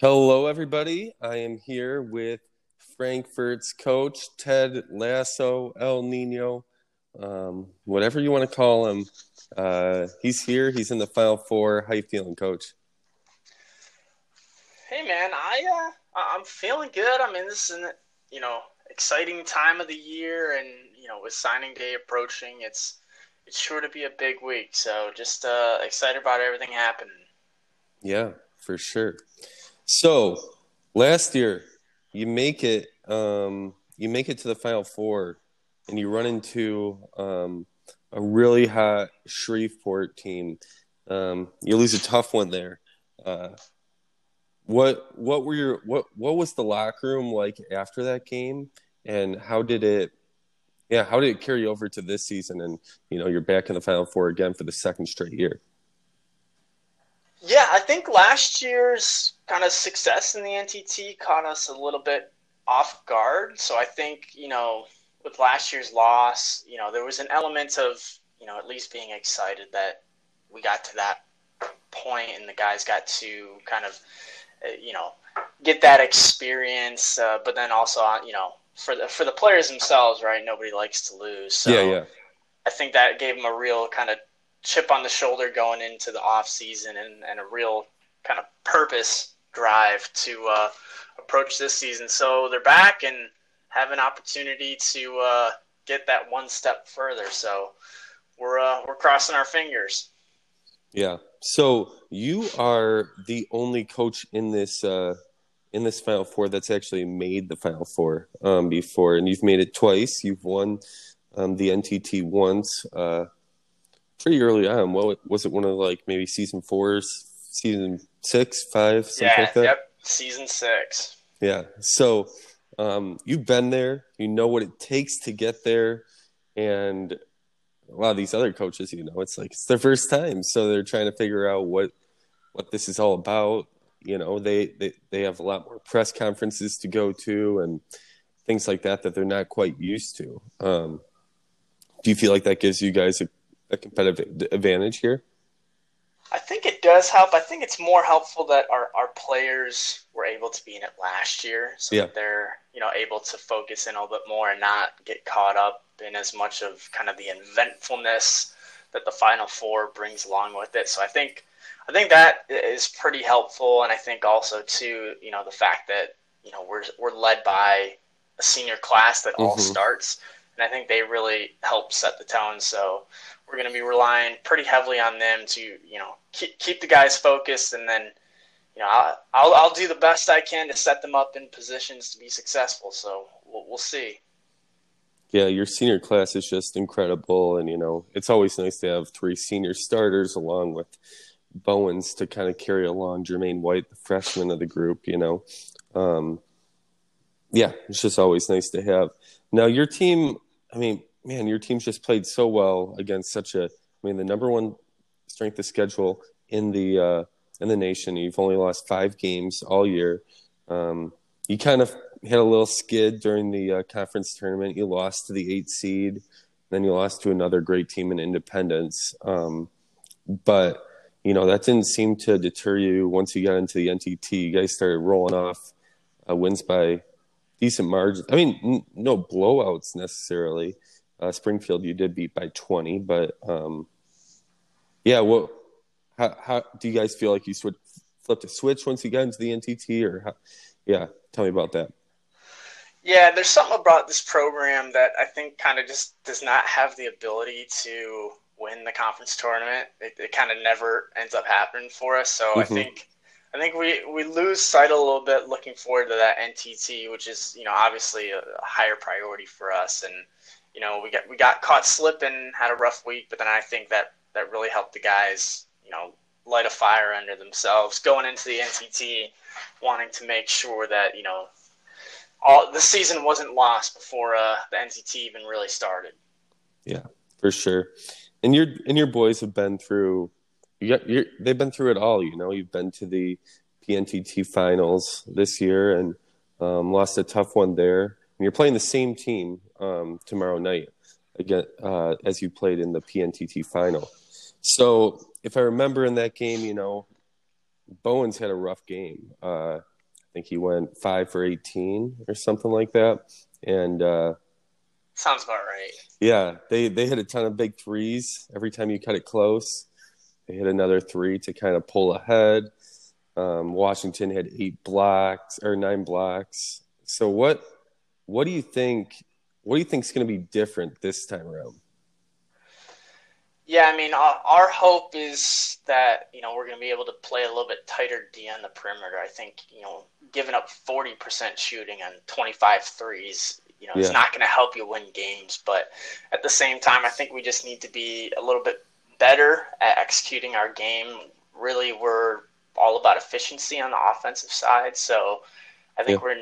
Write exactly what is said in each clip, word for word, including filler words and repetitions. Hello, everybody. I am here with Frankfurt's coach, Ted Lasso, El Nino, um, whatever you want to call him. Uh, he's here. He's in the Final Four. How you feeling, Coach? Hey, man. I uh, I'm feeling good. I mean, this is an you know exciting time of the year, and you know with signing day approaching, it's it's sure to be a big week. So just uh, excited about everything happening. Yeah, for sure. So, last year, you make it um, you make it to the Final Four, and you run into um, a really hot Shreveport team. Um, you lose a tough one there. Uh, what what were your what what was the locker room like after that game, and how did it yeah how did it carry over to this season? And you know you're back in the Final Four again for the second straight year. Yeah, I think last year's kind of success in the N T T caught us a little bit off guard. So I think, you know, with last year's loss, you know, there was an element of, you know, at least being excited that we got to that point and the guys got to kind of, you know, get that experience. Uh, but then also, you know, for the, for the players themselves, right, nobody likes to lose. So yeah, yeah. I think that gave them a real kind of chip on the shoulder going into the off season and, and a real kind of purpose drive to uh, approach this season. So they're back and have an opportunity to uh, get that one step further. So we're, uh, we're crossing our fingers. Yeah. So you are the only coach in this, uh, in this Final Four that's actually made the Final Four um, before, and you've made it twice. You've won um, the N T T once, uh, pretty early on. Well, was it one of like maybe season four, season six, five, something yeah, like that? Yep, season six. Yeah. So um, you've been there. You know what it takes to get there. And a lot of these other coaches, you know, it's like it's their first time. So they're trying to figure out what what this is all about. You know, they, they, they have a lot more press conferences to go to and things like that that they're not quite used to. Um, do you feel like that gives you guys a a competitive advantage here? I think it does help. I think it's more helpful that our, our players were able to be in it last year, so yeah. that they're you know able to focus in a little bit more and not get caught up in as much of kind of the eventfulness that the Final Four brings along with it. So I think I think that is pretty helpful, and I think also too, you know, the fact that you know we're we're led by a senior class that mm-hmm. all starts, and I think they really help set the tone. So we're going to be relying pretty heavily on them to, you know, keep, keep the guys focused. And then, you know, I'll, I'll, I'll do the best I can to set them up in positions to be successful. So we'll, we'll see. Yeah. Your senior class is just incredible. And, you know, it's always nice to have three senior starters along with Bowens to kind of carry along Jermaine White, the freshman of the group, you know? Um, yeah. It's just always nice to have. Now your team, I mean, man, your team's just played so well against such a, I mean, the number one strength of schedule in the uh, in the nation. You've only lost five games all year. Um, you kind of had a little skid during the uh, conference tournament. You lost to the eight seed, then you lost to another great team in Independence. Um, but, you know, that didn't seem to deter you once you got into the N T T. You guys started rolling off uh, wins by decent margins. I mean, n- no blowouts necessarily. Uh, Springfield, you did beat by twenty, but um, yeah. Well, how, how do you guys feel like you sw- flipped a switch once you got into the N T T, or how, yeah, tell me about that. Yeah, there's something about this program that I think kind of just does not have the ability to win the conference tournament. It, it kind of never ends up happening for us. So mm-hmm. I think I think we we lose sight a little bit looking forward to that N T T, which is you know obviously a, a higher priority for us. And you know, we got we got caught slipping, had a rough week, but then I think that, that really helped the guys, you know, light a fire under themselves going into the N T T, wanting to make sure that you know, all the season wasn't lost before uh, the N T T even really started. Yeah, for sure. And your and your boys have been through, you got, you're, they've been through it all. You know, you've been to the P N T T finals this year and um, lost a tough one there. And you're playing the same team um, tomorrow night again, uh, as you played in the P N T T final. So if I remember in that game, you know, Bowens had a rough game. Uh, I think he went five for eighteen or something like that. And uh, sounds about right. Yeah, they, they hit a ton of big threes. Every time you cut it close, they hit another three to kind of pull ahead. Um, Washington had eight blocks or nine blocks. So what what do you think what do you think is going to be different this time around? Yeah, I mean, our, our hope is that, you know, we're going to be able to play a little bit tighter D on the perimeter. I think, you know, giving up forty percent shooting on twenty-five threes, you know, yeah. it's not going to help you win games. But at the same time, I think we just need to be a little bit better at executing our game. Really, we're all about efficiency on the offensive side. So I think yeah. we're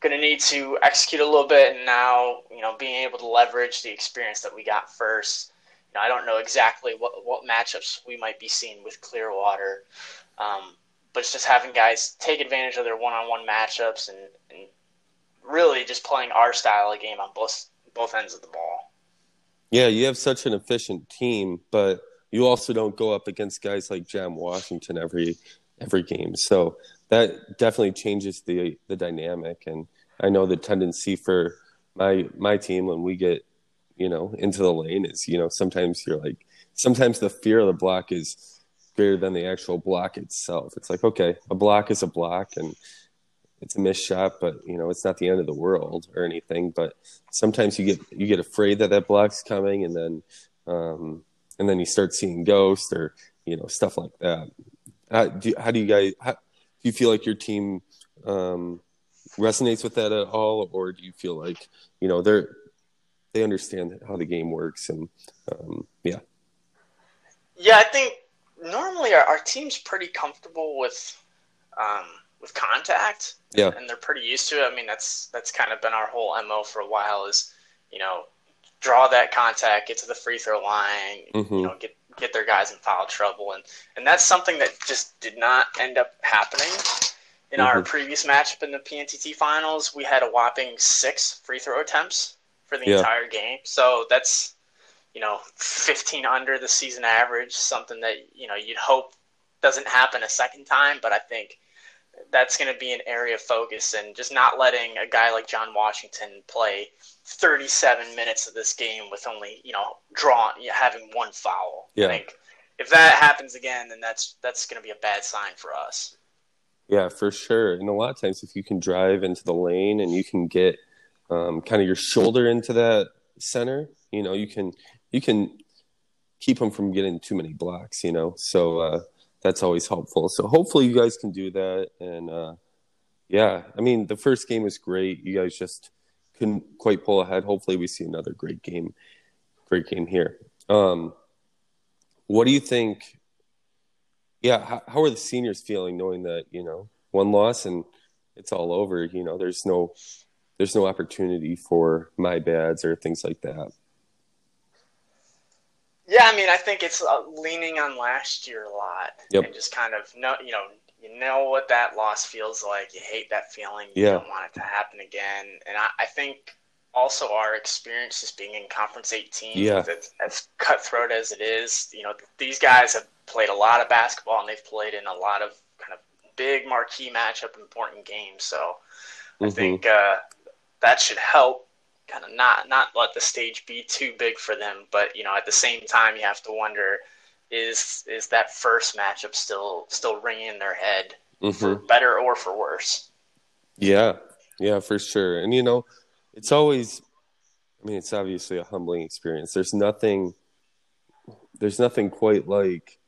going to need to execute a little bit. And now, you know, being able to leverage the experience that we got first. Now, I don't know exactly what, what matchups we might be seeing with Clearwater, um, but it's just having guys take advantage of their one-on-one matchups and, and really just playing our style of game on both both ends of the ball. Yeah, you have such an efficient team, but you also don't go up against guys like Jam Washington every every game. So that definitely changes the the dynamic. And I know the tendency for my my team when we get, you know, into the lane is, you know, sometimes you're like, sometimes the fear of the block is greater than the actual block itself. It's like, okay, a block is a block and it's a missed shot, but, you know, it's not the end of the world or anything. But sometimes you get, you get afraid that that block's coming and then, um, and then you start seeing ghosts or, you know, stuff like that. How do you, how do you guys, how, do you feel like your team um, resonates with that at all? Or do you feel like, you know, they're, they understand how the game works, and um, yeah. Yeah, I think normally our, our team's pretty comfortable with um, with contact, yeah. and, and they're pretty used to it. I mean, that's that's kind of been our whole M O for a while is, you know, draw that contact, get to the free throw line, mm-hmm. you know, get get their guys in foul trouble, and, and that's something that just did not end up happening. In mm-hmm. our previous matchup in the P N T T finals, we had a whopping six free throw attempts for the yeah. entire game. So that's, you know, fifteen under the season average, something that, you know, you'd hope doesn't happen a second time. But I think that's going to be an area of focus, and just not letting a guy like John Washington play thirty-seven minutes of this game with only, you know, drawn, having one foul. Yeah. I think if that happens again, then that's, that's going to be a bad sign for us. Yeah, for sure. And a lot of times if you can drive into the lane and you can get, Um, kind of your shoulder into that center, you know, you can you can keep them from getting too many blocks, you know, so uh, that's always helpful. So hopefully you guys can do that. And uh, yeah, I mean, the first game was great. You guys just couldn't quite pull ahead. Hopefully we see another great game, great game here. Um, what do you think? Yeah, how, how are the seniors feeling knowing that, you know, one loss and it's all over? You know, there's no There's no opportunity for my bads or things like that. Yeah, I mean, I think it's uh, leaning on last year a lot, yep. and just kind of know, you know, you know what that loss feels like. You hate that feeling. You yeah. don't want it to happen again. And I, I think also our experience just being in Conference eighteen, yeah. as, as cutthroat as it is, you know, these guys have played a lot of basketball and they've played in a lot of kind of big marquee matchup, important games. So I mm-hmm. think. Uh, That should help kind of not, not let the stage be too big for them. But, you know, at the same time, you have to wonder, is is that first matchup still still ringing in their head mm-hmm. for better or for worse? Yeah, yeah, for sure. And, you know, it's always – I mean, it's obviously a humbling experience. There's nothing – there's nothing quite like,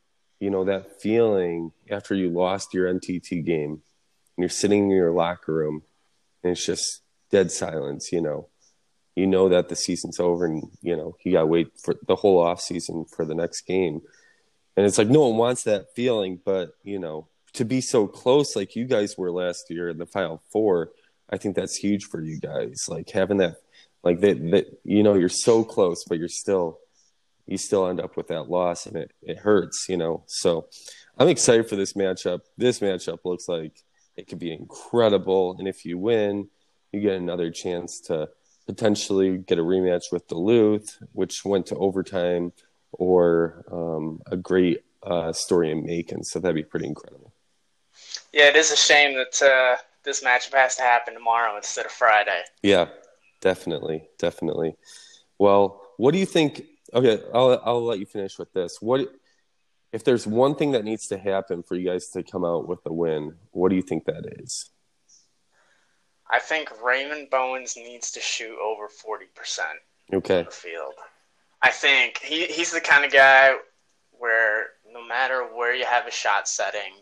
you know, that feeling after you lost your N T T game and you're sitting in your locker room and it's just – dead silence, you know, you know that the season's over and, you know, you got to wait for the whole off season for the next game. And it's like, no one wants that feeling, but, you know, to be so close, like you guys were last year in the Final Four, I think that's huge for you guys. Like having that, like that, that, you know, you're so close, but you're still, you still end up with that loss and it, it hurts, you know? So I'm excited for this matchup. This matchup looks like it could be incredible. And if you win, you get another chance to potentially get a rematch with Duluth, which went to overtime, or um, a great uh, story in Macon. So that'd be pretty incredible. Yeah, it is a shame that uh, this matchup has to happen tomorrow instead of Friday. Yeah, definitely, definitely. Well, what do you think? Okay, I'll I'll let you finish with this. What if there's one thing that needs to happen for you guys to come out with a win? What do you think that is? I think Raymond Bowens needs to shoot over forty percent okay. from the field. I think he, he's the kind of guy where no matter where you have a shot setting,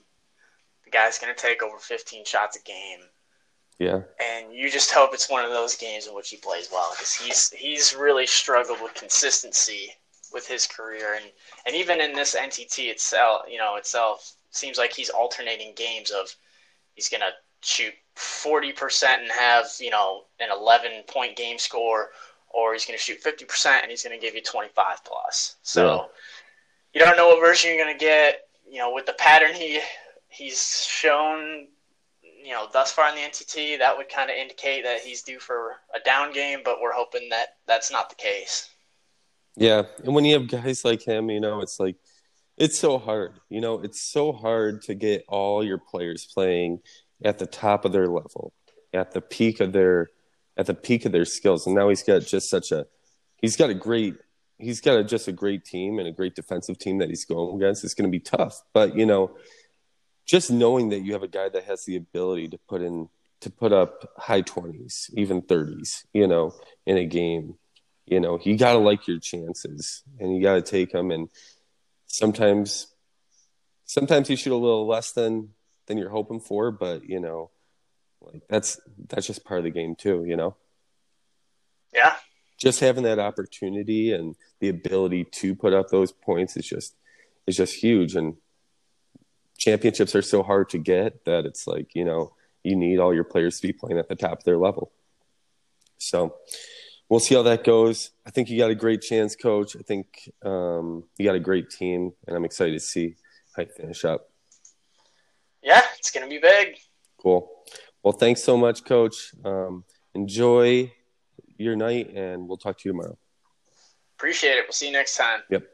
the guy's going to take over fifteen shots a game. Yeah. And you just hope it's one of those games in which he plays well, because he's he's really struggled with consistency with his career. And, and even in this N T T itself, you know, itself seems like he's alternating games of he's going to shoot forty percent and have, you know, an eleven-point game score, or he's going to shoot fifty percent and he's going to give you twenty-five plus. So no. you don't know what version you're going to get. You know, with the pattern he he's shown, you know, thus far in the N T T, that would kind of indicate that he's due for a down game, but we're hoping that that's not the case. Yeah, and when you have guys like him, you know, it's like it's so hard. You know, it's so hard to get all your players playing at the top of their level, at the peak of their, at the peak of their skills. And now he's got just such a, he's got a great, he's got a, just a great team and a great defensive team that he's going against. It's going to be tough, but you know, just knowing that you have a guy that has the ability to put in, to put up high twenties, even thirties, you know, in a game, you know, you got to like your chances and you got to take them. And sometimes, sometimes you shoot a little less than, than you're hoping for, but you know, like that's that's just part of the game too, you know. Yeah. Just having that opportunity and the ability to put up those points is just is just huge. And championships are so hard to get that it's like, you know, you need all your players to be playing at the top of their level. So we'll see how that goes. I think you got a great chance, Coach. I think um, you got a great team, and I'm excited to see how you finish up. Yeah, it's going to be big. Cool. Well, thanks so much, Coach. Um, enjoy your night, and we'll talk to you tomorrow. Appreciate it. We'll see you next time. Yep.